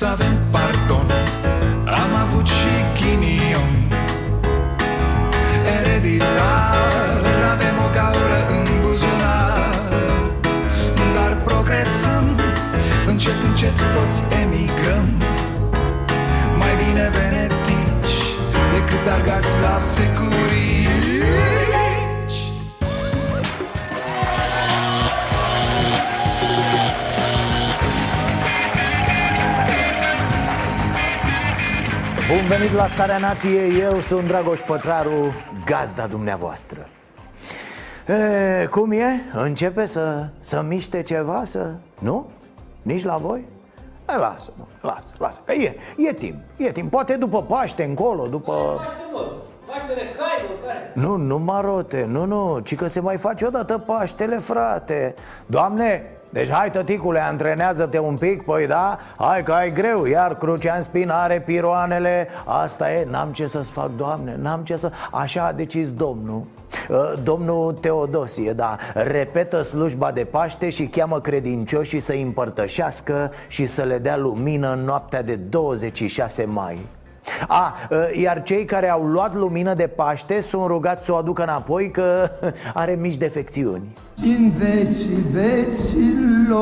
să avem pardon. Am avut și ghinion ereditar, avem o gaură în buzunar, dar progresăm, încet, încet toți emigrăm. Mai bine venetici decât argați la securitate. Bun venit la Starea Nației, eu sunt Dragoș Pătraru, gazda dumneavoastră. Cum e? Începe să miște ceva, să... Nu? Nici la voi? Lasă-mă, lasă, că e timp. Poate după Paște încolo, după... Paștele Cailor, care? Nu marote, nu, ci că se mai face odată Paștele, frate. Doamne... Deci hai, tăticule, antrenează-te un pic, păi da, hai că ai greu. Iar crucea în spin are piroanele. Asta e, n-am ce să-ți fac, Doamne, n-am ce să... Așa a decis Domnul. Domnul Teodosie, da, repetă slujba de Paște și cheamă credincioșii să îi împărtășească și să le dea lumină în noaptea de 26 mai. Iar cei care au luat lumină de Paște sunt rugați să o aducă înapoi, că are mici defecțiuni. În vecii vecilor.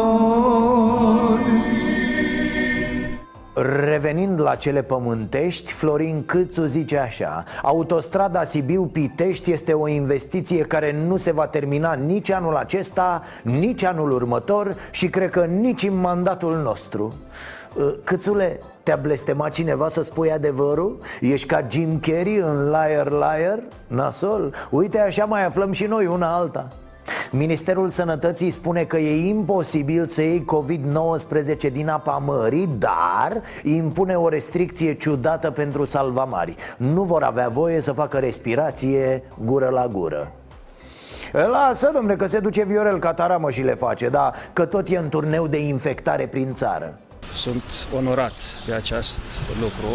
Revenind la cele pământești, Florin Câțu zice așa: autostrada Sibiu-Pitești este o investiție care nu se va termina nici anul acesta, nici anul următor și cred că nici în mandatul nostru. Câțule, te-a blestemat cineva să spui adevărul? Ești ca Jim Carrey în Liar Liar? Nasol, uite așa mai aflăm și noi una alta. Ministerul Sănătății spune că e imposibil să iei COVID-19 din apa mării, dar impune o restricție ciudată pentru salvamari. Nu vor avea voie să facă respirație gură la gură. Lasă, domnule, că se duce Viorel Cataramă și le face, da, că tot e în turneu de infectare prin țară. Sunt onorat de acest lucru.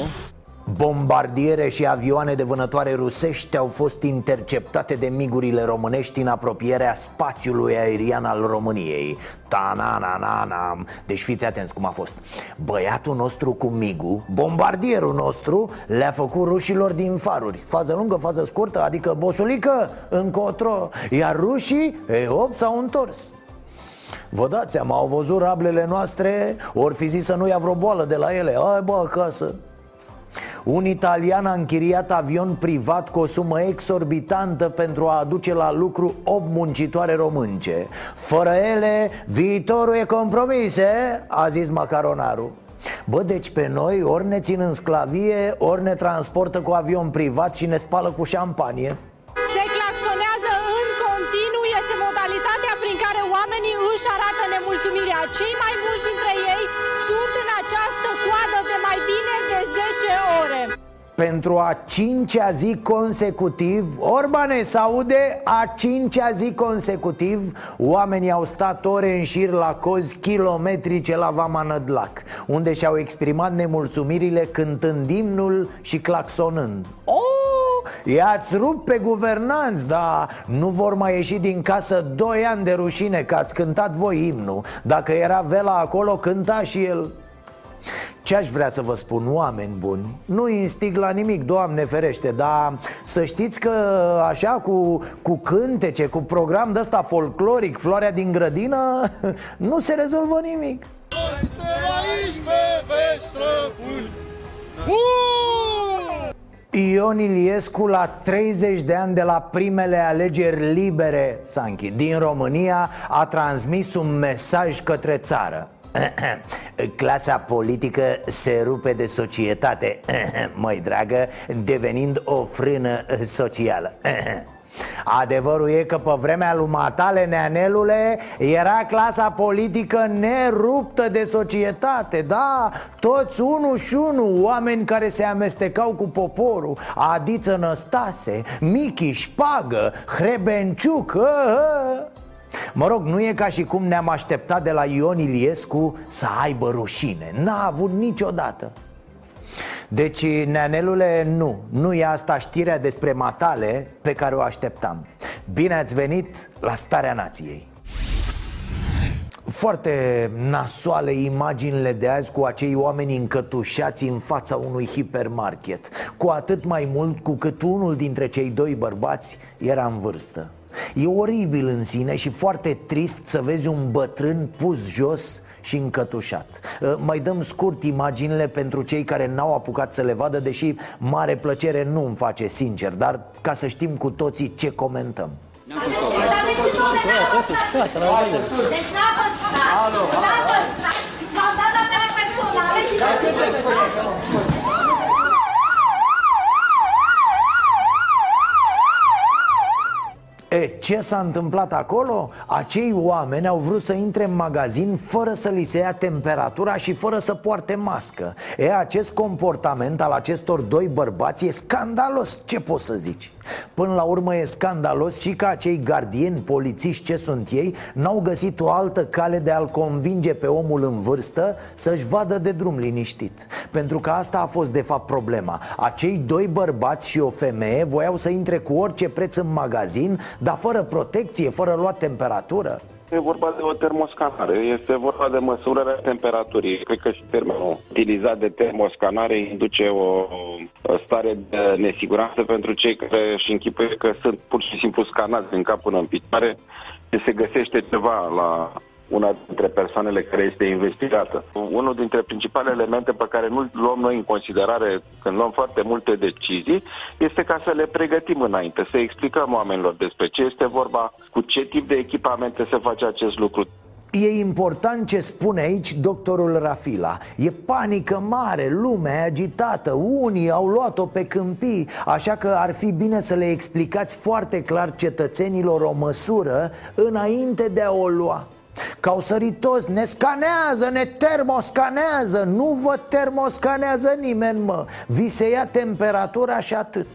Bombardiere și avioane de vânătoare rusești au fost interceptate de migurile românești în apropierea spațiului aerian al României. Ta-na-na-na-na. Deci fiți atenți cum a fost. Băiatul nostru cu migul, bombardierul nostru, le-a făcut rușilor din faruri. Fază lungă, fază scurtă, adică bosulică, încotro. Iar rușii, hop, s-au întors. Vă dați seama, au văzut rablele noastre, ori fi zis să nu ia vreo boală de la ele. Hai bă, acasă. Un italian a închiriat avion privat cu o sumă exorbitantă pentru a aduce la lucru 8 muncitoare românce. Fără ele, viitorul e compromis, a zis macaronarul. Bă, deci pe noi ori ne țin în sclavie, ori ne transportă cu avion privat și ne spală cu șampanie. Oamenii își arată nemulțumirea. Cei mai mulți dintre ei sunt în această coadă de mai bine de 10 ore. Pentru a 5-a zi consecutiv, Orbane, s-aude, a 5-a zi consecutiv, oamenii au stat ore în șir la cozi kilometrice la Vama Nădlac, unde și-au exprimat nemulțumirile cântând imnul și claxonând. I-ați rupt pe guvernanți, dar nu vor mai ieși din casă 2 ani de rușine că ați cântat voi imnul. Dacă era Vela acolo, cânta și el. Ce-aș vrea să vă spun, oameni buni? Nu instig la nimic, Doamne ferește, dar să știți că așa cu cântece, cu program de ăsta folcloric, Floarea din grădină, nu se rezolvă nimic. Ion Iliescu, la 30 de ani de la primele alegeri libere din România, a transmis un mesaj către țară. Clasa politică se rupe de societate, măi dragă, devenind o frână socială. Adevărul e că pe vremea lui Matale, neanelule, era clasa politică neruptă de societate. Da, toți unul și unul, oameni care se amestecau cu poporul. Adiță Năstase, Michi Șpagă, Hrebenciuc. Mă rog, nu e ca și cum ne-am așteptat de la Ion Iliescu să aibă rușine. N-a avut niciodată. Deci, neanelule, nu e asta știrea despre Matale pe care o așteptam. Bine ați venit la Starea Nației. foarte nasoale imaginile de azi cu acei oameni încătușați în fața unui hipermarket, cu atât mai mult cu cât unul dintre cei doi bărbați era în vârstă. E oribil în sine și foarte trist să vezi un bătrân pus jos și încătușat. Mai dăm scurt imaginile pentru cei care n-au apucat să le vadă, deși mare plăcere nu îmi face sincer, dar ca să știm cu toții ce comentăm. Ce s-a întâmplat acolo? Acei oameni au vrut să intre în magazin fără să li se ia temperatura și fără să poarte mască. Acest comportament al acestor doi bărbați e scandalos, ce poți să zici? Până la urmă e scandalos și că acei gardieni, polițiști, ce sunt ei, n-au găsit o altă cale de a-l convinge pe omul în vârstă să-și vadă de drum liniștit. Pentru că asta a fost de fapt problema. Acei doi bărbați și o femeie voiau să intre cu orice preț în magazin, dar fără protecție, fără luat temperatură. E vorba de o termoscanare, este vorba de măsurarea temperaturii. Cred că și termenul utilizat de termoscanare induce o stare de nesiguranță pentru cei care își închipuie că sunt pur și simplu scanați din cap până în picioare și se găsește ceva la una dintre persoanele care este investigată. Unul dintre principalele elemente pe care nu luăm noi în considerare când luăm foarte multe decizii este ca să le pregătim înainte, să explicăm oamenilor despre ce este vorba, cu ce tip de echipamente se face acest lucru. E important ce spune aici doctorul Rafila. E panică mare, lumea e agitată, unii au luat-o pe câmpii, așa că ar fi bine să le explicați foarte clar cetățenilor o măsură înainte de a o lua. Că au sărit toți, ne scanează, ne termoscanează. Nu vă termoscanează nimeni, mă. Vi se ia temperatura și atât.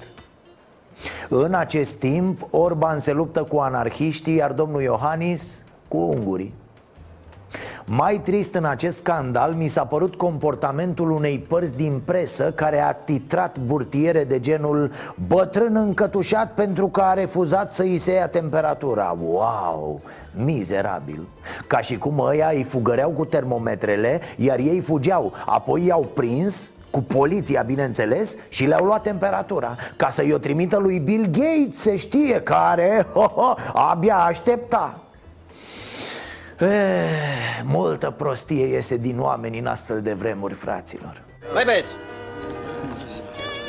În acest timp, Orban se luptă cu anarhiștii, iar domnul Iohannis cu ungurii. Mai trist în acest scandal mi s-a părut comportamentul unei părți din presă care a titrat burtiere de genul "Bătrân încătușat pentru că a refuzat să-i se ia temperatura". Wow, mizerabil. Ca și cum ăia îi fugăreau cu termometrele, iar ei fugeau, apoi i-au prins, cu poliția bineînțeles, și le-au luat temperatura ca să-i o trimită lui Bill Gates, se știe care, abia aștepta. Multă prostie iese din oameni în astfel de vremuri, fraților. Băi băieți,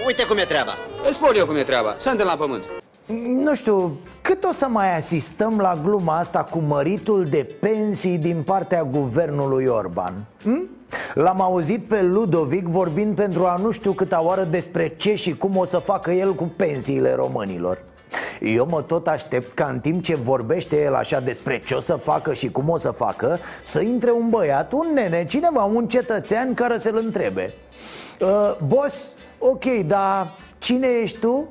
uite cum e treaba. Îți spun eu cum e treaba, suntem la pământ. Nu știu, cât o să mai asistăm la gluma asta cu măritul de pensii din partea guvernului Orban? L-am auzit pe Ludovic vorbind pentru a nu știu câta oară despre ce și cum o să facă el cu pensiile românilor. Eu mă tot aștept ca în timp ce vorbește el așa despre ce o să facă și cum o să facă, să intre un băiat, un nene, cineva, un cetățean care să-l întrebe: boss, ok, dar cine ești tu?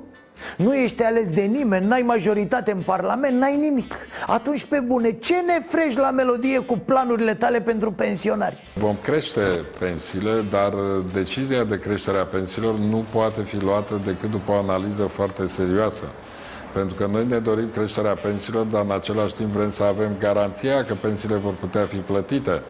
Nu ești ales de nimeni, n-ai majoritate în parlament, n-ai nimic. Atunci, pe bune, ce ne frești la melodie cu planurile tale pentru pensionari? Vom crește pensiile, dar decizia de creștere a pensiilor nu poate fi luată decât după o analiză foarte serioasă. Pentru că noi ne dorim creșterea pensiilor, dar în același timp vrem să avem garanția că pensiile vor putea fi plătite.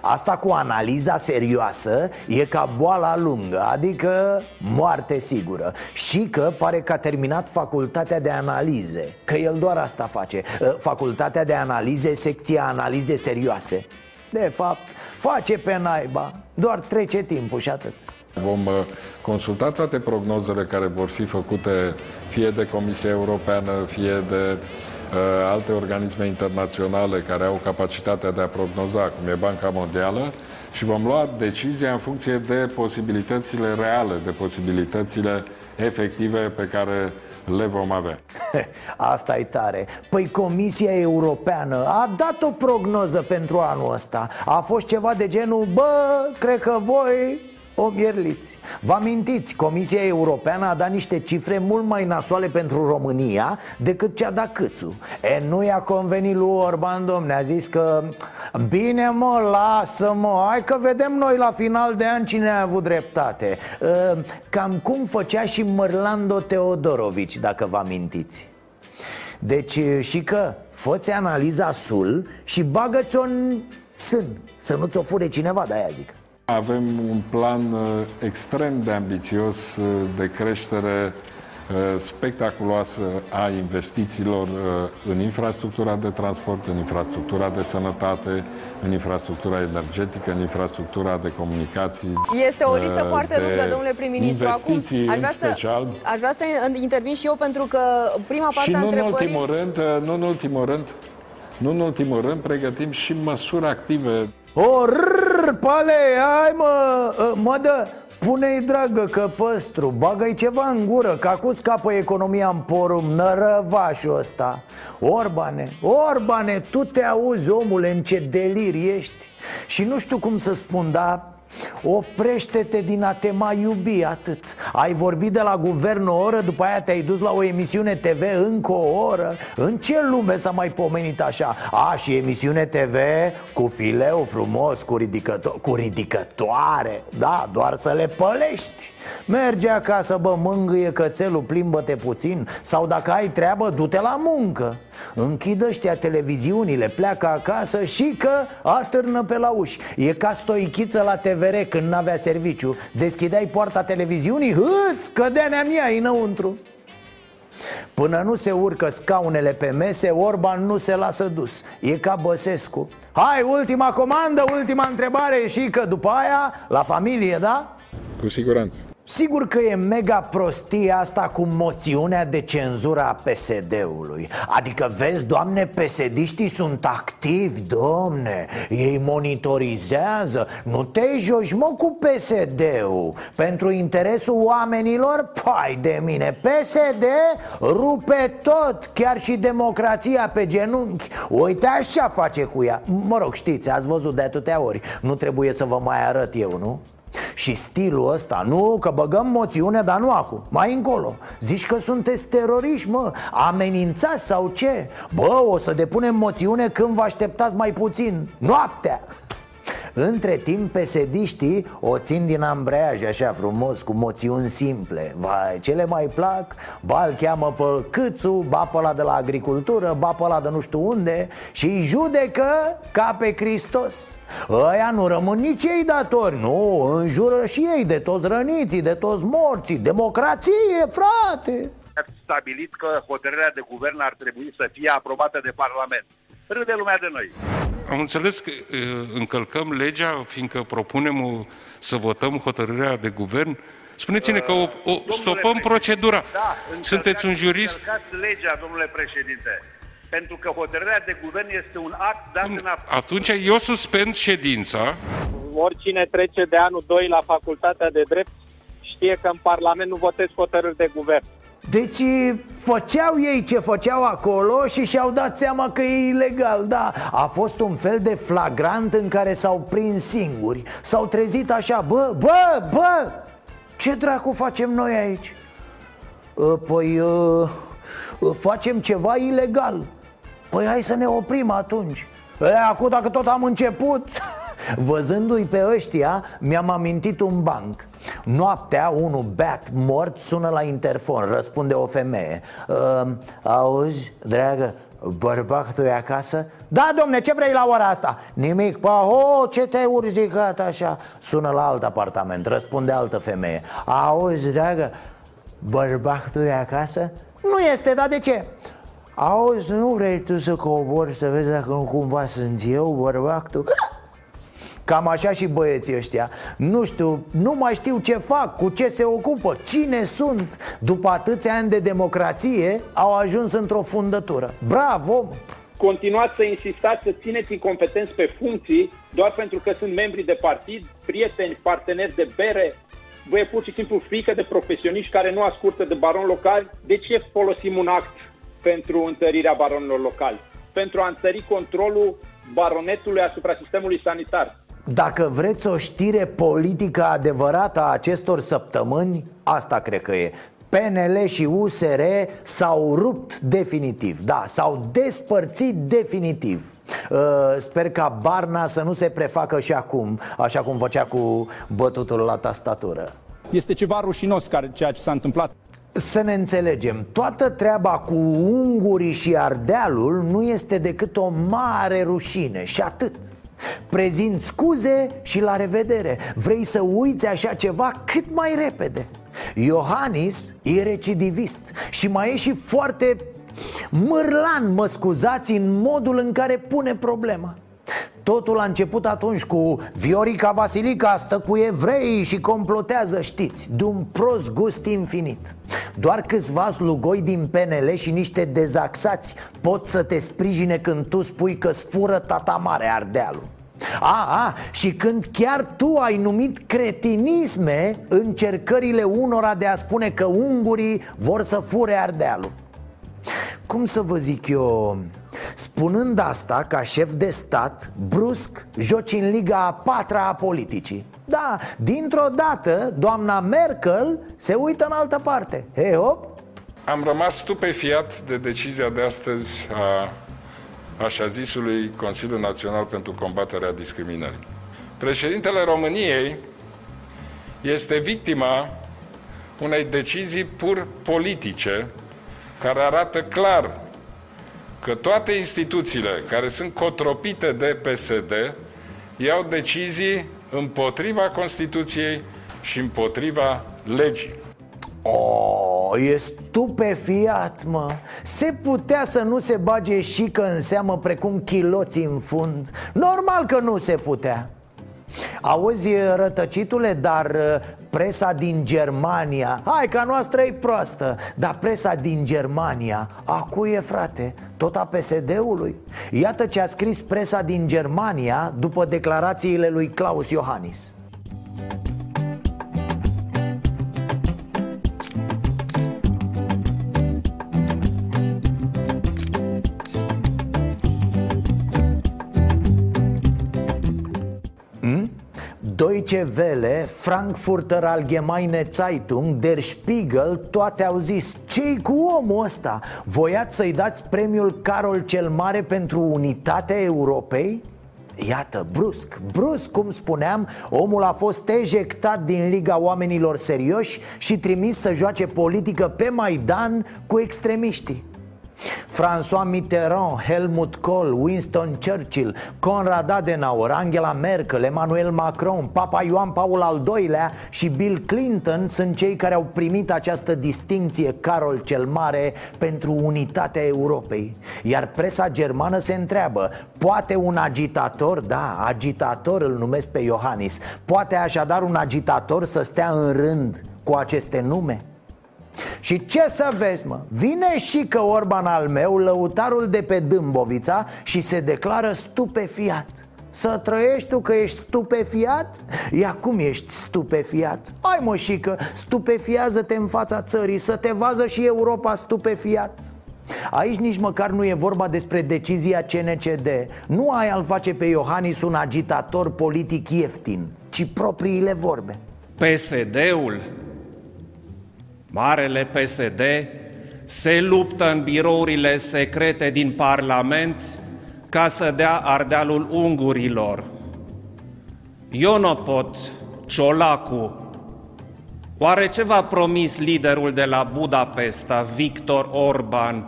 Asta cu analiza serioasă e ca boala lungă, adică moarte sigură. Și că pare că a terminat facultatea de analize, că el doar asta face. Facultatea de analize, secția analize serioase. De fapt, face pe naiba, doar trece timpul și atât. Vom consulta toate prognozele care vor fi făcute fie de Comisia Europeană, fie de alte organisme internaționale care au capacitatea de a prognoza, cum e Banca Mondială, și vom lua decizia în funcție de posibilitățile reale, de posibilitățile efective pe care le vom avea. Asta e tare. Păi Comisia Europeană a dat o prognoză pentru anul ăsta. A fost ceva de genul, bă, cred că voi o mierliți. Vă amintiți, Comisia Europeană a dat niște cifre mult mai nasoale pentru România decât ce a dat Câțu. Nu i-a convenit lui Orban, domne, a zis că bine mă, lasă-mă, hai că vedem noi la final de an cine a avut dreptate. Cam cum făcea și Mărlando Teodorovici, dacă vă amintiți. Deci și că fă-ți analiza SUL și bagă-ți-o în sân, să nu ți-o fure cineva, de-aia zic. Avem un plan extrem de ambițios de creștere spectaculoasă a investițiilor în infrastructura de transport, în infrastructura de sănătate, în infrastructura energetică, în infrastructura de comunicații. Este o listă foarte lungă, domnule prim-ministru. Acum aș vrea să intervin și eu, pentru că prima parte a întrebării... Nu în ultimul rând, pregătim și măsuri active. Pale, hai mă dă, pune-i dragă căpăstru, bagă-i ceva în gură, că acum scapă economia în porum, nărăvașul ăsta. Orbane, tu te auzi, omule, în ce delir ești. Și nu știu cum să spun, dar oprește-te din a te mai iubi atât. Ai vorbit de la guvern o oră, după aia te-ai dus la o emisiune TV încă o oră. În ce lume s-a mai pomenit așa? A, și emisiune TV cu fileu frumos, cu ridicătoare. Da, doar să le pălești. Merge acasă, bă, mângâie cățelul, plimbă-te puțin. Sau dacă ai treabă, du-te la muncă. Închid ăștia televiziunile, pleacă acasă și că atârnă pe la uși. E ca stoichiță la TV când n-avea serviciu. Deschideai poarta televiziunii, îți cădea neamia înăuntru. Până nu se urcă scaunele pe mese, Orban nu se lasă dus. E ca Băsescu. Hai, ultima comandă, ultima întrebare. Și că după aia, la familie, da? Cu siguranță. Sigur că e mega prostie asta cu moțiunea de cenzură a PSD-ului. Adică vezi, doamne, PSD-știi sunt activi, domne. Ei monitorizează. Nu te joci, mă, cu PSD-ul. Pentru interesul oamenilor, pai de mine, PSD rupe tot, chiar și democrația pe genunchi. Uite așa face cu ea. Mă rog, știți, ați văzut de atâtea ori. Nu trebuie să vă mai arăt eu, nu? Și stilul ăsta, nu, că băgăm moțiune, dar nu acum, mai încolo. Zici că sunteți teroriști, mă, amenințați sau ce? Bă, o să depunem moțiune când vă așteptați mai puțin, noaptea. Între timp, PSD-știi o țin din ambreiaj, așa frumos, cu moțiuni simple. Vai, ce le mai plac? Ba îl cheamă pe Câțu, ba pe ăla de la agricultură, ba pe ăla de nu știu unde. Și îi judecă ca pe Hristos. Ăia nu rămân nici ei datori, nu, înjură și ei de toți răniții, de toți morții. Democrație, frate! Ați stabilit că hotărârea de guvern ar trebui să fie aprobată de Parlament. Râde lumea de noi. Am înțeles că încălcăm legea, fiindcă propunem să votăm hotărârea de guvern. Spuneți-ne că stopăm procedura. Da, sunteți un jurist? Încălcați legea, domnule președinte, pentru că hotărârea de guvern este un act dat în afară. Atunci eu suspend ședința. Oricine trece de anul 2 la facultatea de drept știe că în Parlament nu votezi hotărâri de guvern. Deci făceau ei ce făceau acolo și și-au dat seama că e ilegal, da. A fost un fel de flagrant în care s-au prins singuri. S-au trezit așa, bă, ce dracu facem noi aici? Păi, facem ceva ilegal. Păi hai să ne oprim atunci. Acum dacă tot am început. Văzându-i pe ăștia, mi-am amintit un banc. Noaptea, unul beat, mort, sună la interfon. Răspunde o femeie. Auzi, dragă, bărbatul e acasă? Da, domne, ce vrei la ora asta? Nimic, ce te-ai urzicat așa? Sună la alt apartament. Răspunde altă femeie. Auzi, dragă, bărbatul e acasă? Nu este, dar de ce? Auzi, nu vrei tu să cobori să vezi dacă nu cumva sunt eu, bărbatul? Cam așa și băieții ăștia. Nu știu, nu mai știu ce fac, cu ce se ocupă, cine sunt. După atâția ani de democrație, au ajuns într-o fundătură. Bravo! Continuați să insistați să țineți incompetenți pe funcții, doar pentru că sunt membri de partid, prieteni, parteneri de bere. Vă e pur și simplu frică de profesioniști care nu ascultă de baroni locali. De ce folosim un act pentru întărirea baronilor locali? Pentru a întări controlul baronetului asupra sistemului sanitar. Dacă vreți o știre politică adevărată a acestor săptămâni, asta cred că e. PNL și USR s-au rupt definitiv, da, s-au despărțit definitiv. Sper ca Barna să nu se prefacă și acum, așa cum făcea cu bătutul la tastatură. Este ceva rușinos ceea ce s-a întâmplat. Să ne înțelegem, toată treaba cu ungurii și Ardealul nu este decât o mare rușine și atât. Prezint scuze și la revedere. Vrei să uiți așa ceva cât mai repede. Iohannis e recidivist și mai e și foarte mârlan, mă scuzați, în modul în care pune problema. Totul a început atunci cu Viorica Vasilica stă cu evrei și complotează, știți, de un prost gust infinit. Doar câțiva slugoi din PNL și niște dezaxați pot să te sprijine când tu spui că-ți fură tatamare Ardealul. Și când chiar tu ai numit cretinisme încercările unora de a spune că ungurii vor să fure Ardealul. Cum să vă zic eu... Spunând asta, ca șef de stat, brusc joci în Liga a patra a politicii. Da, dintr-o dată, doamna Merkel se uită în altă parte. Hei, hop! Am rămas stupefiat de decizia de astăzi a așa zisului Consiliu Național pentru Combaterea Discriminării. Președintele României este victima unei decizii pur politice care arată clar că toate instituțiile care sunt cotropite de PSD iau decizii împotriva Constituției și împotriva legii. E stupefiat, mă! Se putea să nu se bage și că în seamă precum chiloții în fund. Normal că nu se putea. Auzi, rătăcitule, dar presa din Germania, hai că a noastră e proastă, dar presa din Germania, a cui e, frate? Tot a PSD-ului? Iată ce a scris presa din Germania după declarațiile lui Klaus Iohannis. Deutsche Welle, Frankfurter Allgemeine Zeitung, Der Spiegel, toate au zis: ce-i cu omul ăsta? Voiați să-i dați premiul Carol cel Mare pentru unitatea Europei? Iată, brusc, cum spuneam, omul a fost ejectat din Liga Oamenilor Serioși și trimis să joace politică pe Maidan cu extremiștii. François Mitterrand, Helmut Kohl, Winston Churchill, Konrad Adenauer, Angela Merkel, Emmanuel Macron, Papa Ioan Paul al Doilea și Bill Clinton sunt cei care au primit această distincție Carol cel Mare pentru unitatea Europei. Iar presa germană se întreabă: poate un agitator, da, agitator îl numesc pe Iohannis, poate așadar un agitator să stea în rând cu aceste nume? Și ce să vezi, mă, vine și că Orban al meu, lăutarul de pe Dâmbovița, și se declară stupefiat. Să trăiești tu că ești stupefiat? Ia cum ești stupefiat? Hai, mă, și că stupefiază-te în fața țării, să te vază și Europa stupefiat. Aici nici măcar nu e vorba despre decizia CNCD. Nu aia îl face pe Iohannis un agitator politic ieftin, ci propriile vorbe. PSD-ul, marele PSD, se luptă în birourile secrete din Parlament ca să dea Ardealul ungurilor. Ionopot, Ciolacu, oare ce v-a promis liderul de la Budapesta, Victor Orban?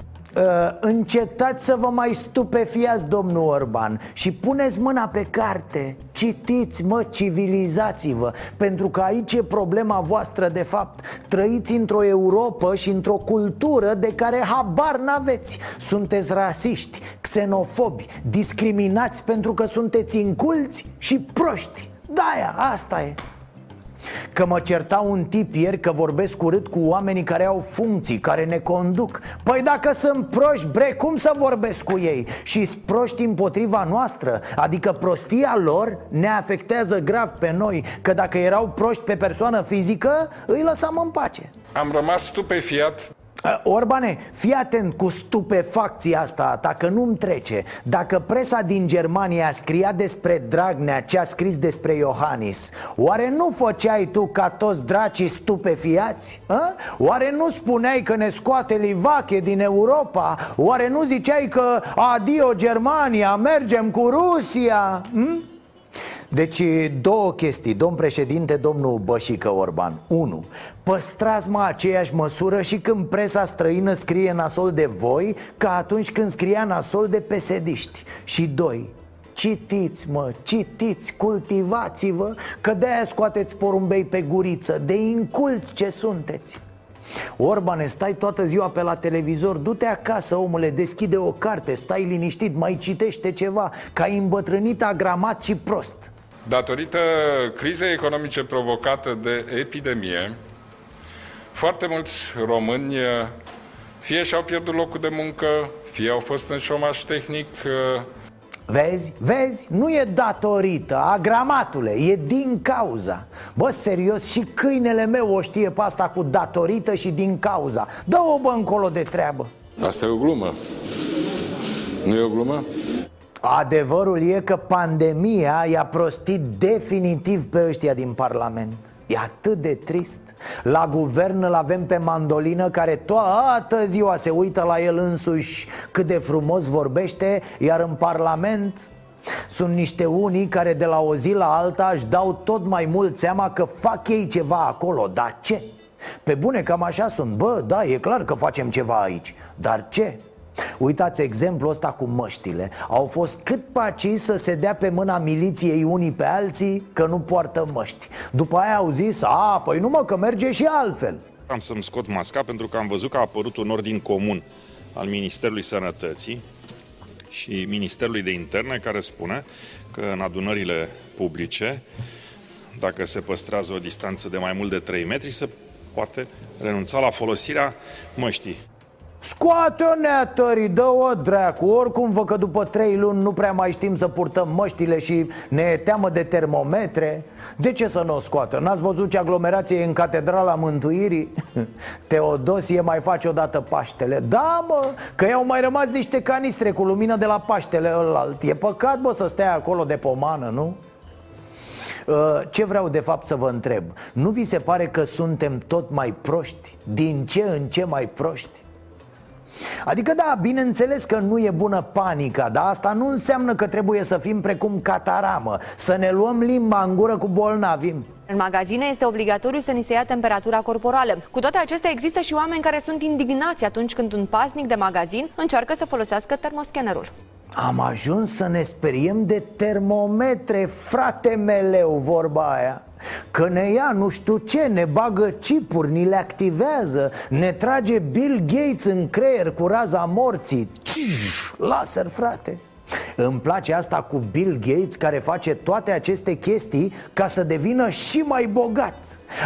Încetați să vă mai stupefiați, domnul Orban, și puneți mâna pe carte. Citiți, mă, civilizați-vă, pentru că aici e problema voastră de fapt. Trăiți într-o Europa și într-o cultură de care habar n-aveți. Sunteți rasiști, xenofobi, discriminați pentru că sunteți inculți și proști. De-aia, asta e. Că mă certa un tip ieri că vorbesc urât cu oamenii care au funcții, care ne conduc. Păi dacă sunt proști, bre, cum să vorbesc cu ei? Și-s proști împotriva noastră, adică prostia lor ne afectează grav pe noi. Că dacă erau proști pe persoană fizică, îi lăsam în pace. Am rămas stupefiat. Orbane, fii atent cu stupefacția asta a ta, că nu-mi trece. Dacă presa din Germania scria despre Dragnea ce a scris despre Iohannis, oare nu făceai tu ca toți dracii stupefiați? A? Oare nu spuneai că ne scoate Livache din Europa? Oare nu ziceai că adio Germania, mergem cu Rusia? Deci două chestii, domn președinte, domnul Bășică Orban. 1. Păstrați, mă, aceeași măsură și când presa străină scrie nasol de voi, ca atunci când scria nasol de pesediști. Și 2. Citiți, mă, citiți, cultivați-vă, că de-aia scoateți porumbei pe guriță, de inculți ce sunteți. Orbane, stai toată ziua pe la televizor, du-te acasă, omule, deschide o carte, stai liniștit, mai citește ceva, că ai îmbătrânit agramat și prost. Datorită crizei economice provocată de epidemie, foarte mulți români fie și-au pierdut locul de muncă, fie au fost în șomaj tehnic. Vezi? Vezi? Nu e datorită, agramatule, e din cauza. Bă, serios, și câinele meu o știe pe asta cu datorită și din cauza. Dă-o, bă, încolo de treabă. Asta e o glumă. Nu e o glumă? Adevărul e că pandemia i-a prostit definitiv pe ăștia din Parlament. E atât de trist. La guvern îl avem pe Mandolină, care toată ziua se uită la el însuși cât de frumos vorbește. Iar în Parlament sunt niște unii care de la o zi la alta își dau tot mai mult seama că fac ei ceva acolo. Dar ce? Pe bune, cam așa sunt. Bă, da, e clar că facem ceva aici. Dar ce? Uitați exemplul ăsta cu măștile. Au fost cât paci să se dea pe mâna miliției unii pe alții că nu poartă măști. După aia au zis, a, păi nu mă, că merge și altfel. Am să-mi scot masca pentru că am văzut că a apărut un ordin comun al Ministerului Sănătății și Ministerului de Interne care spune că în adunările publice, dacă se păstrează o distanță de mai mult de 3 metri, se poate renunța la folosirea măștii. Scoate-o, neatării, dă-o, dracu. Oricum, vă că după 3 luni nu prea mai știm să purtăm măștile și ne e teamă de termometre. De ce să nu o scoată? N-ați văzut ce aglomerație e în Catedrala Mântuirii? Teodosie mai face odată Paștele. Da, mă, că i-au mai rămas niște canistre cu lumină de la Paștele ălalt. E păcat, bă, să stea acolo de pomană, nu? Ce vreau de fapt să vă întreb? Nu vi se pare că suntem tot mai proști? Din ce în ce mai proști? Adică da, bineînțeles că nu e bună panica, dar asta nu înseamnă că trebuie să fim precum Cataramă, să ne luăm limba în gură cu bolnavii. În magazine este obligatoriu să ni se ia temperatura corporală. Cu toate acestea există și oameni care sunt indignați atunci când un pasnic de magazin încearcă să folosească termoscannerul. Am ajuns să ne speriem de termometre, frate meleu, vorba aia. Că ne ia nu știu ce, ne bagă chipuri, ni le activează, ne trage Bill Gates în creier cu raza morții. Laser, frate. Îmi place asta cu Bill Gates, care face toate aceste chestii ca să devină și mai bogat.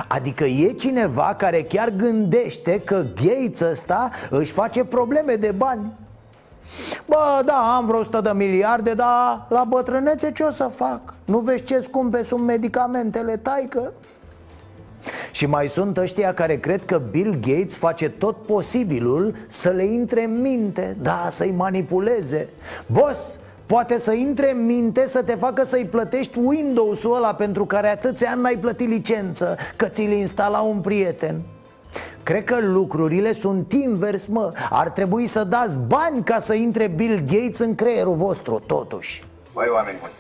Adică e cineva care chiar gândește că Gates ăsta își face probleme de bani. Bă, da, am vreo 100 de miliarde, dar la bătrânețe ce o să fac? Nu vezi ce scumpe sunt medicamentele, taică? Și mai sunt ăștia care cred că Bill Gates face tot posibilul să le intre în minte, da, să-i manipuleze. Boss, poate să intre în minte să te facă să-i plătești Windows-ul ăla pentru care atâția ani n-ai plătit licență, că ți-l instala un prieten. Cred că lucrurile sunt invers, mă. Ar trebui să dați bani ca să intre Bill Gates în creierul vostru, totuși. Băi, oameni buni,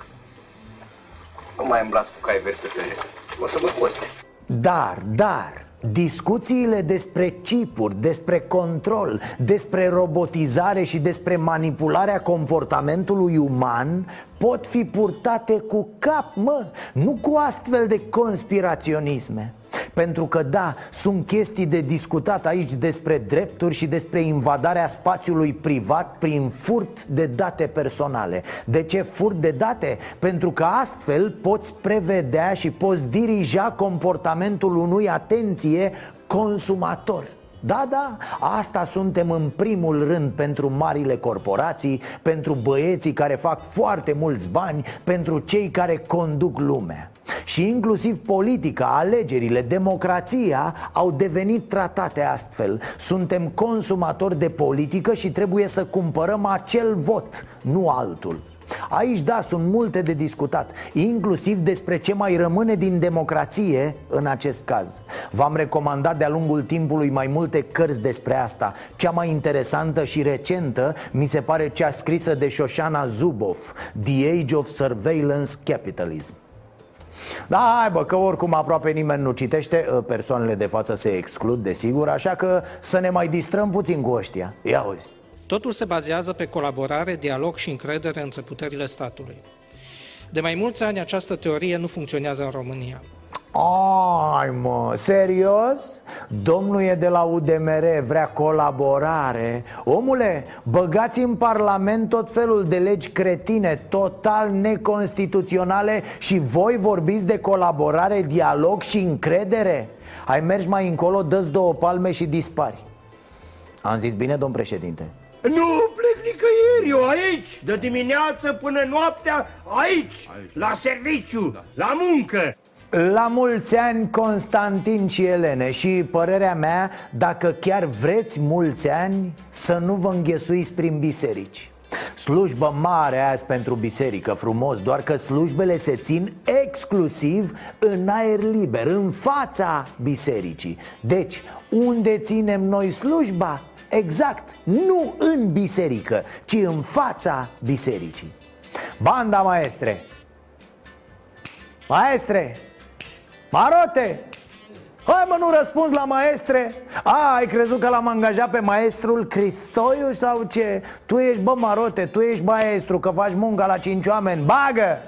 nu mai îmblați cu cai verzi pe pereți. O să vă coste. Dar, discuțiile despre chipuri, despre control, despre robotizare și despre manipularea comportamentului uman pot fi purtate cu cap, mă, nu cu astfel de conspiraționisme. Pentru că, da, sunt chestii de discutat aici despre drepturi și despre invadarea spațiului privat prin furt de date personale. De ce furt de date? Pentru că astfel poți prevedea și poți dirija comportamentul unui, atenție, consumator. Da, da, asta suntem în primul rând pentru marile corporații, pentru băieții care fac foarte mulți bani, pentru cei care conduc lumea. Și inclusiv politica, alegerile, democrația au devenit tratate astfel. Suntem consumatori de politică și trebuie să cumpărăm acel vot, nu altul. Aici, da, sunt multe de discutat, inclusiv despre ce mai rămâne din democrație în acest caz. V-am recomandat de-a lungul timpului mai multe cărți despre asta. Cea mai interesantă și recentă mi se pare cea scrisă de Șoșana Zuboff, The Age of Surveillance Capitalism. Da, hai bă, că oricum aproape nimeni nu citește, persoanele de față se exclud, desigur, așa că să ne mai distrăm puțin cu ăștia. Ia uzi. Totul se bazează pe colaborare, dialog și încredere între puterile statului. De mai mulți ani această teorie nu funcționează în România. Ai mă, serios? Domnul e de la UDMR, vrea colaborare. Omule, băgați în parlament tot felul de legi cretine, total neconstituționale, și voi vorbiți de colaborare, dialog și încredere? Hai, mergi mai încolo, dă-ți două palme și dispari. Am zis bine, domn președinte? Nu plec nicăieri, eu aici, de dimineață până noaptea, aici. La serviciu, da. La muncă. La mulți ani, Constantin și Elene. Și părerea mea, dacă chiar vreți mulți ani, să nu vă înghesuiți prin biserici. Slujbă mare azi pentru biserică, frumos, doar că slujbele se țin exclusiv în aer liber, în fața bisericii. Deci, unde ținem noi slujba? Exact, nu în biserică, ci în fața bisericii. Banda, maestre! Maestre! Marote! Hai mă, nu răspunzi la maestre? Ai crezut că l-am angajat pe maestrul Cristoiu sau ce? Tu ești, bă, marote, tu ești maestru, că faci munca la 5 oameni. Bagă!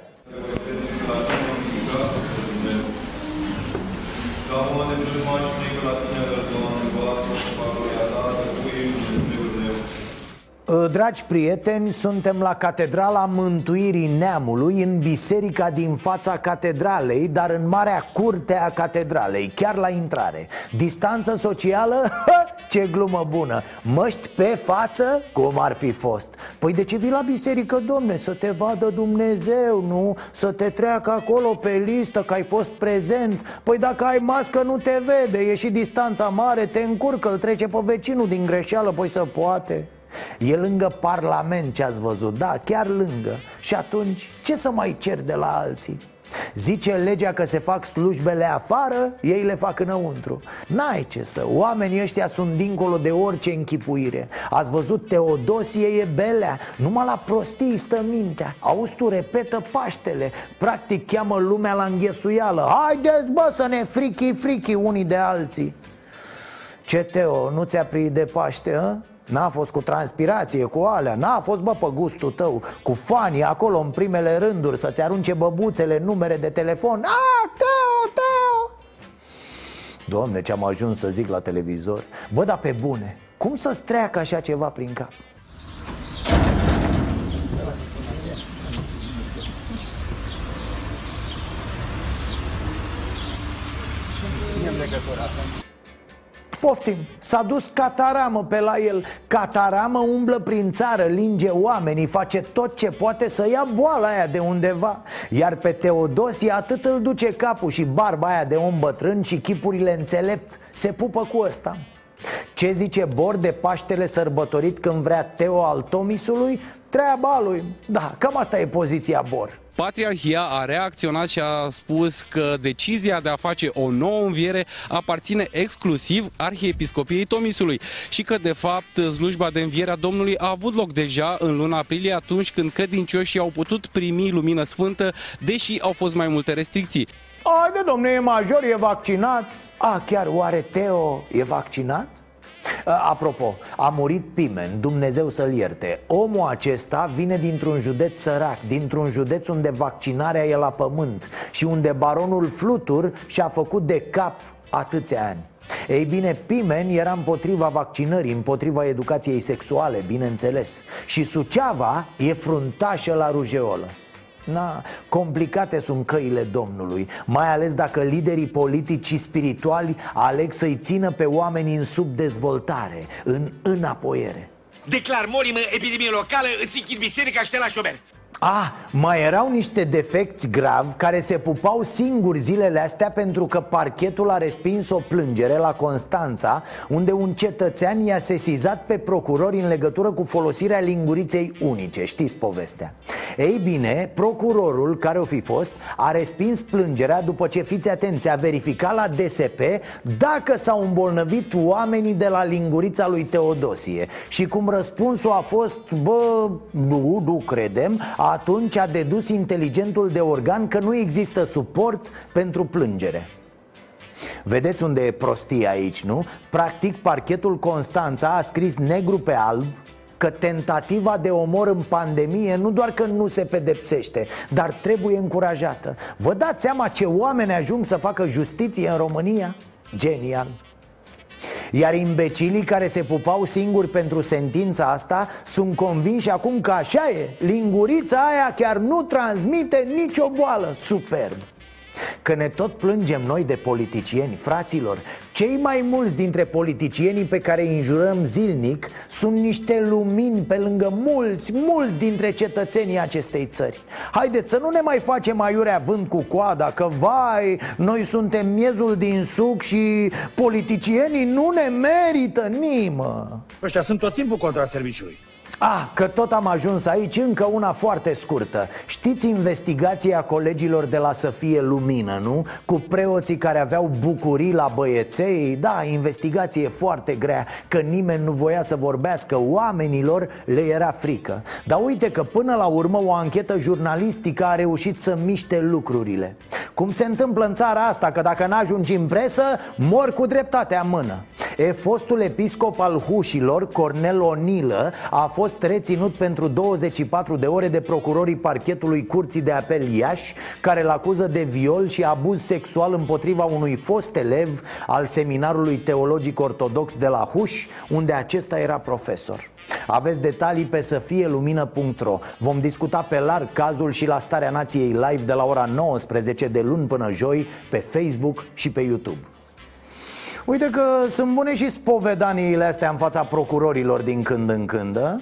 Dragi prieteni, suntem la Catedrala Mântuirii Neamului, în biserica din fața catedralei, dar în marea curte a catedralei, chiar la intrare. Distanță socială? Ce glumă bună! Măști pe față? Cum ar fi fost? Păi de ce vii la biserică, domne? Să te vadă Dumnezeu, nu? Să te treacă acolo pe listă că ai fost prezent. Păi dacă ai mască nu te vede, e și distanța mare, te încurcă, îl trece pe vecinul din greșeală, păi să poate... E lângă parlament, ce-ați văzut, da, chiar lângă. Și atunci, ce să mai cer de la alții? Zice legea că se fac slujbele afară, ei le fac înăuntru. N-ai ce să, oamenii ăștia sunt dincolo de orice închipuire. Ați văzut, Teodosie e belea, numai la prostii stă mintea. Auzi tu, repetă Paștele, practic cheamă lumea la înghesuială. Haideți bă să ne frichi unii de alții. Ce, Teo, nu ți-a prit de Paște, hă? N-a fost cu transpirație, cu alea, n-a fost, bă, pe gustul tău, cu fanii acolo în primele rânduri, să-ți arunce băbuțele, numere de telefon. Teo! Doamne, ce-am ajuns să zic la televizor. Bă, dar pe bune, cum să-ți treacă așa ceva prin cap? Ținem legătura. Poftim, s-a dus Cataramă pe la el. Cataramă umblă prin țară, linge oamenii, face tot ce poate să ia boala aia de undeva. Iar pe Teodosie atât îl duce capul și barba aia de om bătrân și chipurile înțelept. Se pupă cu ăsta. Ce zice Bor de Paștele sărbătorit când vrea Teo al Tomisului? Treaba lui. Da, cam asta e poziția Bor. Patriarhia a reacționat și a spus că decizia de a face o nouă înviere aparține exclusiv Arhiepiscopiei Tomisului și că, de fapt, slujba de înviere a Domnului a avut loc deja în luna aprilie, atunci când credincioșii au putut primi lumină sfântă, deși au fost mai multe restricții. Haide, domne, e major, e vaccinat. Chiar, oare Teo e vaccinat? Apropo, a murit Pimen, Dumnezeu să-l ierte. Omul acesta vine dintr-un județ sărac, dintr-un județ unde vaccinarea e la pământ și unde baronul Flutur și-a făcut de cap atâția ani. Ei bine, Pimen era împotriva vaccinării, împotriva educației sexuale, bineînțeles. Și Suceava e fruntașă la rujeolă. Na, complicate sunt căile Domnului, mai ales dacă liderii politici și spirituali aleg să-i țină pe oameni în subdezvoltare, în înapoiere. Declar morimă epidemie locală, îți închid biserica și te lași șober. Mai erau niște defecți gravi care se pupau singuri zilele astea pentru că parchetul a respins o plângere la Constanța, unde un cetățean i-a sesizat pe procurori în legătură cu folosirea linguriței unice. Știți povestea. Ei bine, procurorul, care o fi fost, a respins plângerea după ce, fiți atenți, a verificat la DSP dacă s-au îmbolnăvit oamenii de la lingurița lui Teodosie. Și cum răspunsul a fost, bă, nu credem, Atunci a dedus inteligentul de organ că nu există suport pentru plângere. Vedeți unde e prostie aici, nu? Practic, parchetul Constanța a scris negru pe alb că tentativa de omor în pandemie nu doar că nu se pedepsește, dar trebuie încurajată. Vă dați seama ce oameni ajung să facă justiție în România? Genial! Iar imbecilii care se pupau singuri pentru sentința asta sunt convinși acum că așa e, lingurița aia chiar nu transmite nicio boală. Superb! Că ne tot plângem noi de politicieni, fraților. Cei mai mulți dintre politicienii pe care îi înjurăm zilnic sunt niște lumini pe lângă mulți dintre cetățenii acestei țări. Haideți să nu ne mai facem aiurea vânt cu coada, că vai, noi suntem miezul din suc și politicienii nu ne merită nimă. Ăștia sunt tot timpul contra serviciului. Ah, că tot am ajuns aici, încă una foarte scurtă. Știți investigația colegilor de la Să Fie Lumină, nu? Cu preoții care aveau bucurii la băieței. Da, investigație foarte grea, că nimeni nu voia să vorbească, oamenilor le era frică. Dar uite că până la urmă o anchetă jurnalistică a reușit să miște lucrurile. Cum se întâmplă în țara asta, că dacă n-ajungi în presă, mor cu dreptatea în mână. E fostul episcop al Hușilor, Cornel Onilă, a fost reținut pentru 24 de ore de procurorii parchetului Curții de Apel Iași, care îl acuză de viol și abuz sexual împotriva unui fost elev al seminarului teologic ortodox de la Huși, unde acesta era profesor. Aveți detalii pe săfielumină.ro. Vom discuta pe larg cazul și la Starea Nației live de la ora 19 de luni până joi pe Facebook și pe YouTube. Uite că sunt bune și spovedaniile astea în fața procurorilor din când în când, a?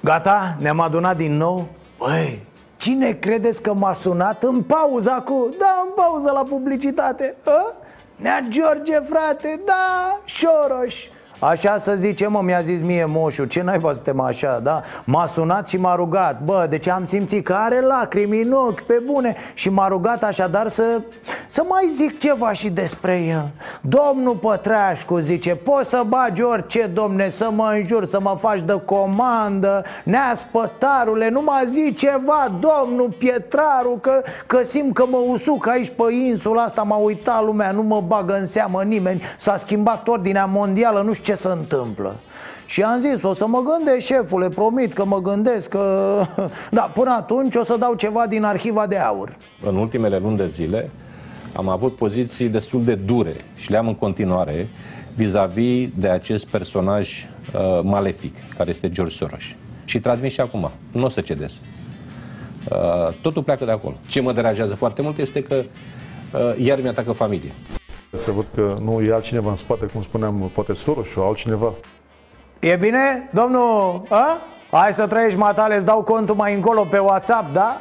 Gata? Ne-am adunat din nou? Băi, cine credeți că m-a sunat în pauza cu... Da, în pauza la publicitate, a? Nea George, frate, da, Soros. Așa să zice, mă, mi-a zis mie moșu, ce naiba suntem așa, da? M-a sunat și m-a rugat, bă, deci am simțit că are lacrimi în ochi, pe bune. Și m-a rugat așadar să mai zic ceva și despre el. Domnul Pătrașcu, zice, poți să bagi orice, domne, să mă înjuri, să mă faci de comandă, Nea Spătarule, nu mă zic ceva, domnul Pietraru, că simt că mă usuc aici pe insula asta, m-a uitat lumea, nu mă bagă în seamă nimeni, s-a schimbat ordinea mondială, nu știu ce se întâmplă. Și am zis, o să mă gândesc, șefule, promit că mă gândesc că... Da, până atunci o să dau ceva din Arhiva de Aur. În ultimele luni de zile am avut poziții destul de dure și le-am în continuare vis-a-vis de acest personaj malefic, care este George Soros. Și transmit și acum, nu o să cedez. Totul pleacă de acolo. Ce mă deranjează foarte mult este că iar mi-atacă familia. Să văd că nu e altcineva în spate, cum spuneam, poate Sorosul, altcineva. E bine, domnul? A? Hai să trăiești, matale, îți dau contul mai încolo pe WhatsApp, da?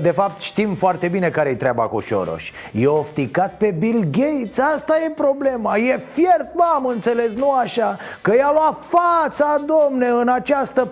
De fapt știm foarte bine care-i treaba cu Soros. E ofticat pe Bill Gates, asta e problema. E fiert, m-am înțeles, nu așa? Că i-a luat fața, domne, în această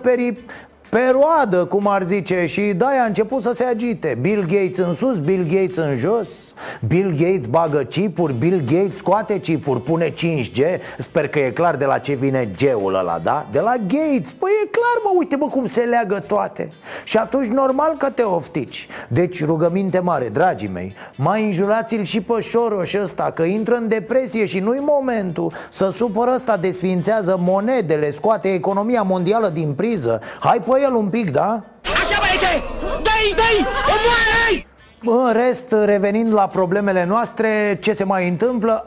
peroadă, cum ar zice, și da, i-a început să se agite. Bill Gates în sus, Bill Gates în jos. Bill Gates bagă chipuri, Bill Gates scoate chipuri, pune 5G. Sper că e clar de la ce vine G-ul ăla, da? De la Gates, păi e clar, mă, uite, bă, cum se leagă toate. Și atunci normal că te oftici. Deci rugăminte mare, dragii mei, mai înjurați-l și pe Soros ăsta, că intră în depresie și nu-i momentul. Să supără ăsta, desfințează monedele, scoate economia mondială din priză. Hai, păi, el un pic, da? Așa, băiete! Dă-i, dă-i! Omoară-i! În rest, revenind la problemele noastre, ce se mai întâmplă?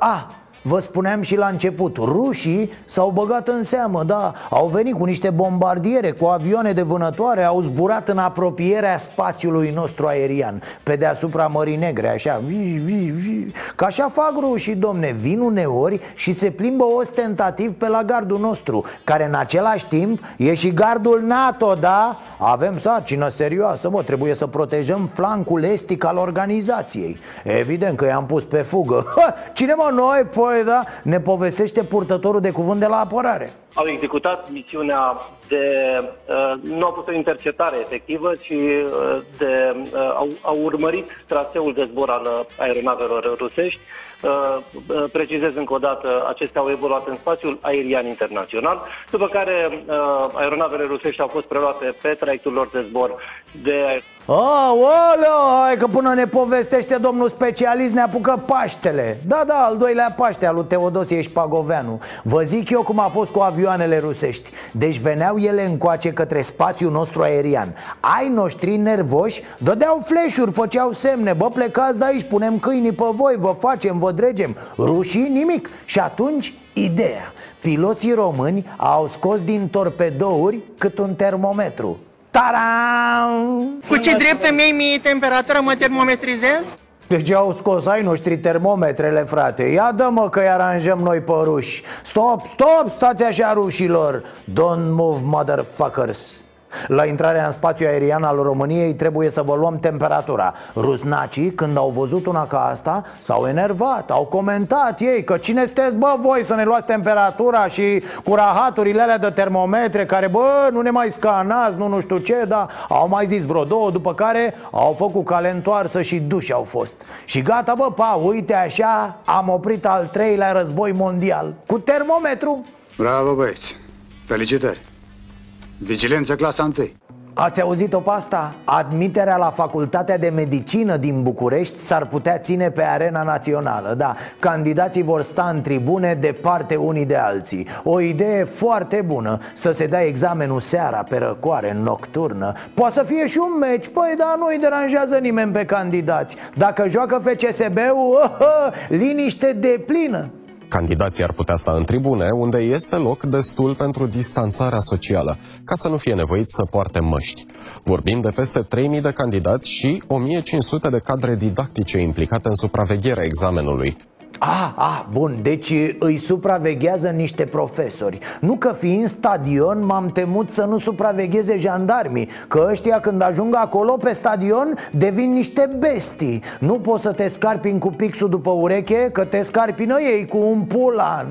Vă spuneam și la început, rușii s-au băgat în seamă, da, au venit cu niște bombardiere, cu avioane de vânătoare, au zburat în apropierea spațiului nostru aerian, pe deasupra Mării Negre, așa, că așa fac rușii, domne, vin uneori și se plimbă ostentativ pe la gardul nostru, care în același timp e și gardul NATO, da? Avem sarcină serioasă, mă, trebuie să protejăm flancul estic al organizației. Evident că i-am pus pe fugă. Cine, mă, noi, păi? Da, ne povestește purtătorul de cuvânt de la apărare. Au executat misiunea nu au pus o interceptare efectivă, ci au urmărit traseul de zbor al aeronavelor rusești, precizez încă o dată, acestea au evoluat în spațiul aerian internațional, după care aeronavele rusești au fost preluate pe traiectul lor de zbor de... Aoleo, hai că până ne povestește domnul specialist ne apucă Paștele. Da, da, al doilea Paște al lui Teodosie Șpagoveanu. Vă zic eu cum a fost cu avioanele rusești. Deci veneau ele încoace către spațiul nostru aerian. Ai noștri nervoși dădeau flash-uri, făceau semne: bă, plecați de aici, punem câinii pe voi, vă facem, vă dregem. Rușii nimic. Și atunci, ideea: piloții români au scos din torpedouri cât un termometru. Taram! Cu ce drept îmi iei mie temperatura, mă termometrizez? Deci au scos ai noștri termometrele, frate. Ia dă-mă că-i aranjăm noi pe ruși. Stop, stop, stați așa rușilor. Don't move, motherfuckers. La intrarea în spațiul aerian al României trebuie să vă luăm temperatura. Rusnacii, când au văzut una ca asta, s-au enervat, au comentat ei că cine sunteți, bă, voi să ne luați temperatura și cu rahaturile alea de termometre care, bă, nu ne mai scanați, nu știu ce, dar au mai zis vreo două, după care au făcut cale întoarsă și duși au fost. Și gata, bă, pa, uite așa, am oprit al treilea război mondial cu termometru. Bravo, băieți, felicitări. Vigilență clasa 1. Ați auzit-o pe asta? Admiterea la Facultatea de Medicină din București s-ar putea ține pe arena națională. Da, candidații vor sta în tribune departe unii de alții. O idee foarte bună, să se dea examenul seara, pe răcoare, nocturnă. Poate să fie și un meci, păi da, nu-i deranjează nimeni pe candidați. Dacă joacă FCSB-ul, liniște deplină. Candidații ar putea sta în tribune, unde este loc destul pentru distanțarea socială, ca să nu fie nevoit să poarte măști. Vorbim de peste 3.000 de candidați și 1.500 de cadre didactice implicate în supravegherea examenului. Bun, deci îi supraveghează niște profesori. Nu că fiind stadion m-am temut să nu supravegheze jandarmii, că ăștia când ajung acolo pe stadion devin niște bestii. Nu poți să te scarpini cu pixul după ureche, că te scarpină ei cu un pulan.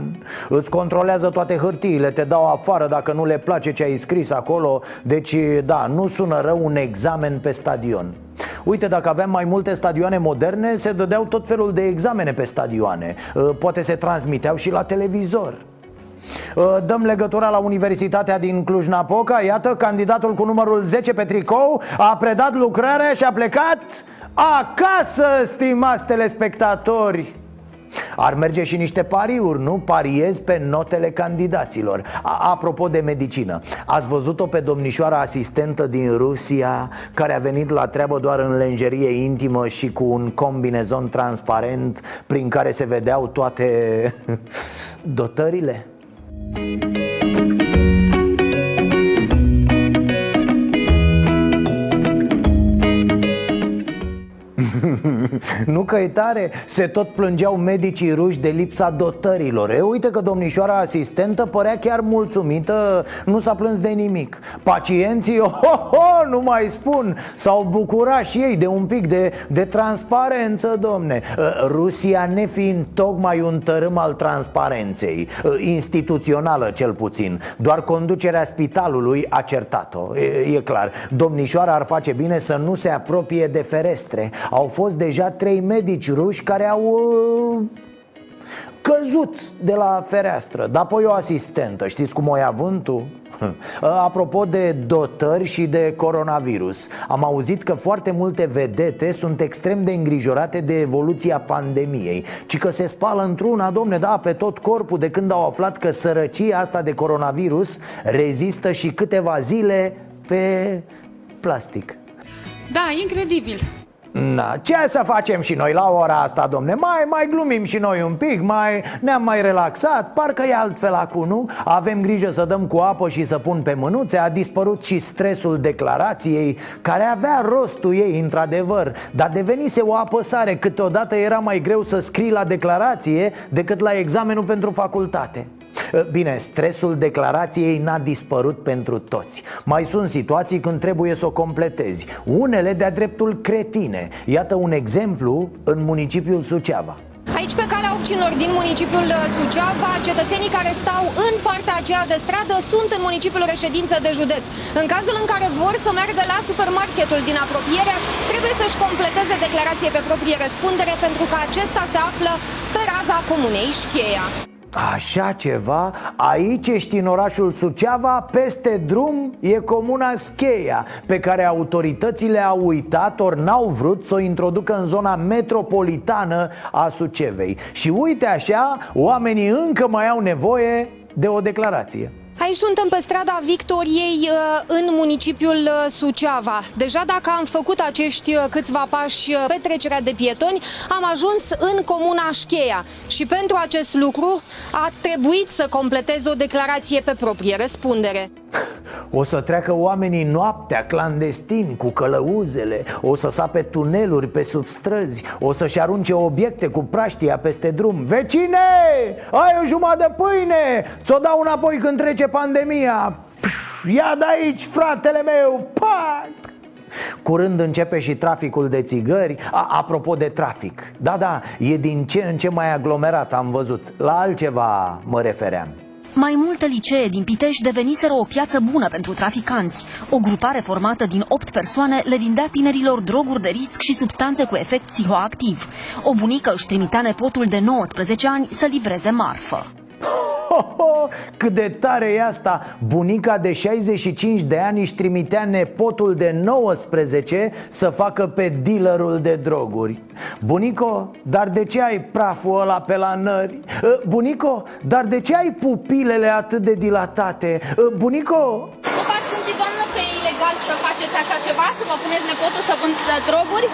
Îți controlează toate hârtiile, te dau afară dacă nu le place ce ai scris acolo. Deci, da, nu sună rău un examen pe stadion. Uite, dacă aveam mai multe stadioane moderne, se dădeau tot felul de examene pe stadioane. Poate se transmiteau și la televizor. Dăm legătura la Universitatea din Cluj-Napoca. Iată, candidatul cu numărul 10 pe tricou a predat lucrarea și a plecat acasă, stimați telespectatori. Ar merge și niște pariuri, nu? Pariez pe notele candidaților. Apropo de medicină, ați văzut-o pe domnișoara asistentă din Rusia care a venit la treabă doar în lenjerie intimă și cu un combinezon transparent prin care se vedeau toate dotările? Nu că e tare? Se tot plângeau medicii ruși de lipsa dotărilor. Uite că domnișoara asistentă părea chiar mulțumită, nu s-a plâns de nimic. Pacienții, nu mai spun, s-au bucurat și ei de un pic de transparență, domne. Rusia nefiind tocmai un tărâm al transparenței, instituțională cel puțin. Doar conducerea spitalului a certat-o, e clar. Domnișoara ar face bine să nu se apropie de ferestre. Au fost deja 3 medici ruși care au căzut de la fereastră. Dar apoi o asistentă, știți cum o ia vântul? Apropo de dotări și de coronavirus, am auzit că foarte multe vedete sunt extrem de îngrijorate de evoluția pandemiei, ci că se spală într-una, domne, da, pe tot corpul de când au aflat că sărăcia asta de coronavirus rezistă și câteva zile pe plastic. Da, incredibil. Na, ce să facem și noi la ora asta, domne? Mai glumim și noi un pic, ne-am mai relaxat. Parcă e altfel acum, nu? Avem grijă să dăm cu apă și să pun pe mânuțe. A dispărut și stresul declarației, care avea rostul ei, într-adevăr, dar devenise o apăsare. Câteodată era mai greu să scrii la declarație decât la examenul pentru facultate. Bine, stresul declarației n-a dispărut pentru toți. Mai sunt situații când trebuie să o completezi, unele de-a dreptul cretine. Iată un exemplu în municipiul Suceava. Aici, pe calea Opcinilor din municipiul Suceava, cetățenii care stau în partea aceea de stradă sunt în municipiul reședință de județ. În cazul în care vor să meargă la supermarketul din apropiere, trebuie să-și completeze declarație pe proprie răspundere, pentru că acesta se află pe raza comunei Șcheia. Așa ceva, aici ești în orașul Suceava, peste drum e comuna Șcheia, pe care autoritățile au uitat ori n-au vrut să o introducă în zona metropolitană a Sucevei. Și uite așa, oamenii încă mai au nevoie de o declarație. Aici suntem pe strada Victoriei în municipiul Suceava. Deja dacă am făcut acești câțiva pași pe trecerea de pietoni, am ajuns în comuna Șcheia și pentru acest lucru a trebuit să completez o declarație pe proprie răspundere. O să treacă oamenii noaptea, clandestin, cu călăuzele. O să sape tuneluri pe substrăzi. O să-și arunce obiecte cu praștia peste drum. Vecine, ai o jumătate de pâine? Ți-o dau înapoi când trece pandemia. Ia de aici, fratele meu. Pac! Curând începe și traficul de țigări. Apropo de trafic, da, e din ce în ce mai aglomerat, am văzut. La altceva mă refeream. Mai multe licee din Pitești deveniseră o piață bună pentru traficanți. O grupare formată din 8 persoane le vindea tinerilor droguri de risc și substanțe cu efect psihoactiv. O bunică își trimitea nepotul de 19 ani să livreze marfă. Cât de tare e asta! Bunica de 65 de ani își trimitea nepotul de 19 să facă pe dealerul de droguri. Bunico, dar de ce ai praful ăla pe la nări? Bunico, dar de ce ai pupilele atât de dilatate? Bunico! Opa, sunt doamnă, că e ilegal să faceți așa ceva, să vă puneți nepotul să vând droguri?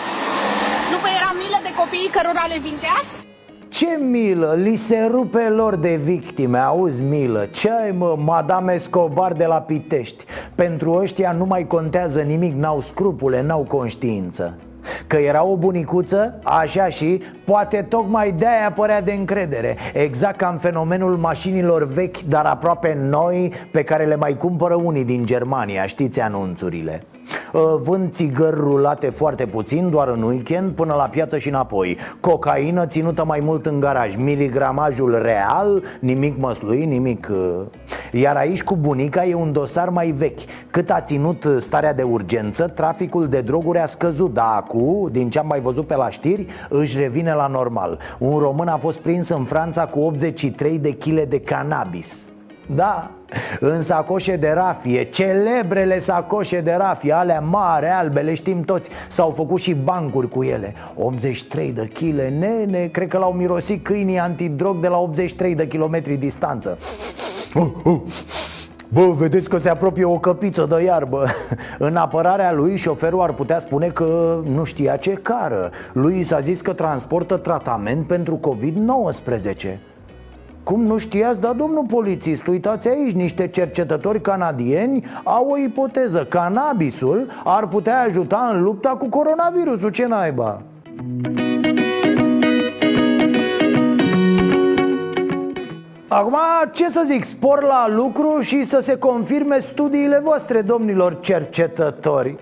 Nu vă era milă de copiii cărora le vindeați? Ce milă, li se rupe lor de victime, auzi milă. Ce ai mă, Madame Escobar de la Pitești? Pentru ăștia nu mai contează nimic, n-au scrupule, n-au conștiință. Că era o bunicuță, așa și, poate tocmai de-aia părea de încredere. Exact ca în fenomenul mașinilor vechi, dar aproape noi, pe care le mai cumpără unii din Germania, știți anunțurile. Vând țigări rulate foarte puțin, doar în weekend, până la piață și înapoi. Cocaină ținută mai mult în garaj, miligramajul real, nimic măslui, nimic. Iar aici cu bunica e un dosar mai vechi. Cât a ținut starea de urgență, traficul de droguri a scăzut, dar acum, din ce am mai văzut pe la știri, își revine la normal. Un român a fost prins în Franța cu 83 de kg de cannabis. Da, în sacoșe de rafie, celebrele sacoșe de rafie, alea mari, albe, le știm toți. S-au făcut și bancuri cu ele. 83 de chile, nene, cred că l-au mirosit câinii antidrog de la 83 de kilometri distanță. Bă, vedeți că se apropie o căpiță de iarbă. În apărarea lui, șoferul ar putea spune că nu știa ce cară. Lui i s-a zis că transportă tratament pentru COVID-19. Cum nu știați? Da, domnul polițist, uitați aici, niște cercetători canadieni au o ipoteză. Cannabisul ar putea ajuta în lupta cu coronavirusul, ce naiba? Acum, ce să zic, spor la lucru și să se confirme studiile voastre, domnilor cercetători.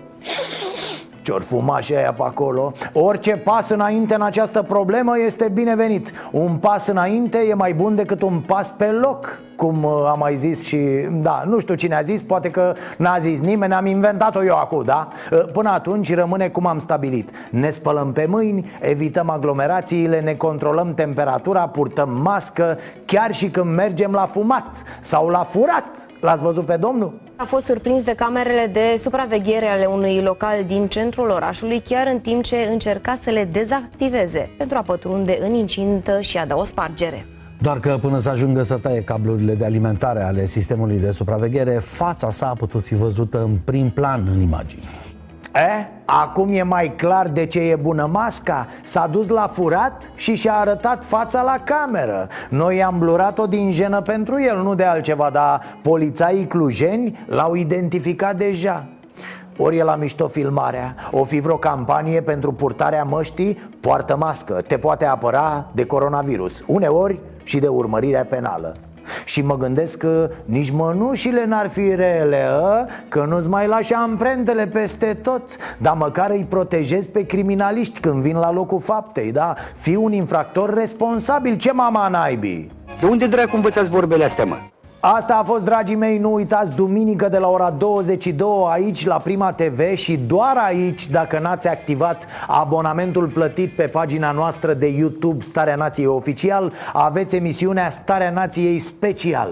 Ce-or fuma și aia pe acolo. Orice pas înainte în această problemă este binevenit. Un pas înainte e mai bun decât un pas pe loc, cum am mai zis și... Da, nu știu cine a zis, poate că n-a zis nimeni, am inventat-o eu acum, da? Până atunci rămâne cum am stabilit. Ne spălăm pe mâini, evităm aglomerațiile, ne controlăm temperatura, purtăm mască, chiar și când mergem la fumat sau la furat. L-ați văzut pe domnul? A fost surprins de camerele de supraveghere ale unui local din centrul orașului, chiar în timp ce încerca să le dezactiveze pentru a pătrunde în incintă și a da o spargere. Doar că până să ajungă să taie cablurile de alimentare ale sistemului de supraveghere, fața sa a putut fi văzută în prim plan în imagini. Acum e mai clar de ce e bună masca. S-a dus la furat și și-a arătat fața la cameră. Noi am blurat-o din jenă pentru el, nu de altceva, dar polițaii clujeni l-au identificat deja. Ori el a mișto filmarea, o fi vreo campanie pentru purtarea măștii, poartă mască, te poate apăra de coronavirus, uneori și de urmărirea penală. Și mă gândesc că nici mănușile n-ar fi rele, că nu-ți mai lași amprentele peste tot. Dar măcar îi protejezi pe criminaliști când vin la locul faptei, da? Fii un infractor responsabil, ce mama naibii? De unde dracu învățați vorbele astea, mă? Asta a fost, dragii mei, nu uitați, duminică de la ora 22 aici la Prima TV și doar aici, dacă n-ați activat abonamentul plătit pe pagina noastră de YouTube Starea Nației Oficial, aveți emisiunea Starea Nației Special.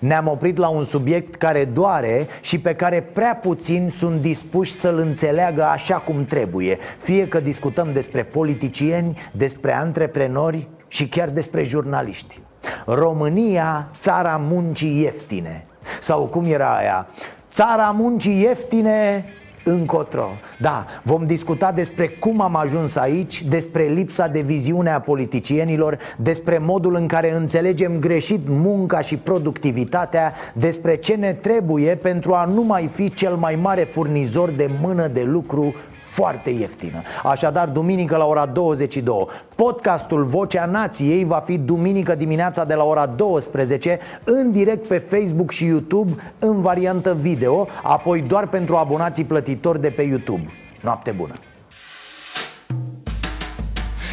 Ne-am oprit la un subiect care doare și pe care prea puțini sunt dispuși să-l înțeleagă așa cum trebuie. Fie că discutăm despre politicieni, despre antreprenori și chiar despre jurnaliști. România, țara muncii ieftine. Sau cum era aia? Țara muncii ieftine încotro. Da, vom discuta despre cum am ajuns aici, despre lipsa de viziune a politicienilor, despre modul în care înțelegem greșit munca și productivitatea, despre ce ne trebuie pentru a nu mai fi cel mai mare furnizor de mână de lucru foarte ieftină. Așadar, duminică la ora 22. Podcastul Vocea Nației va fi duminică dimineața de la ora 12, în direct pe Facebook și YouTube, în variantă video, apoi doar pentru abonații plătitori de pe YouTube. Noapte bună!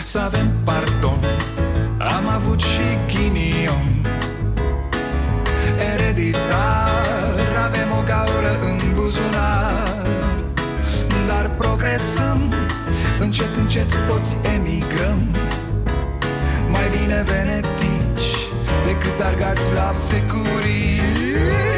Să avem pardon, am avut și ghinion. Ereditar, avem o gaură în buzunar. Dar progresăm, încet, încet toți emigrăm. Mai bine venetici decât argați la securii.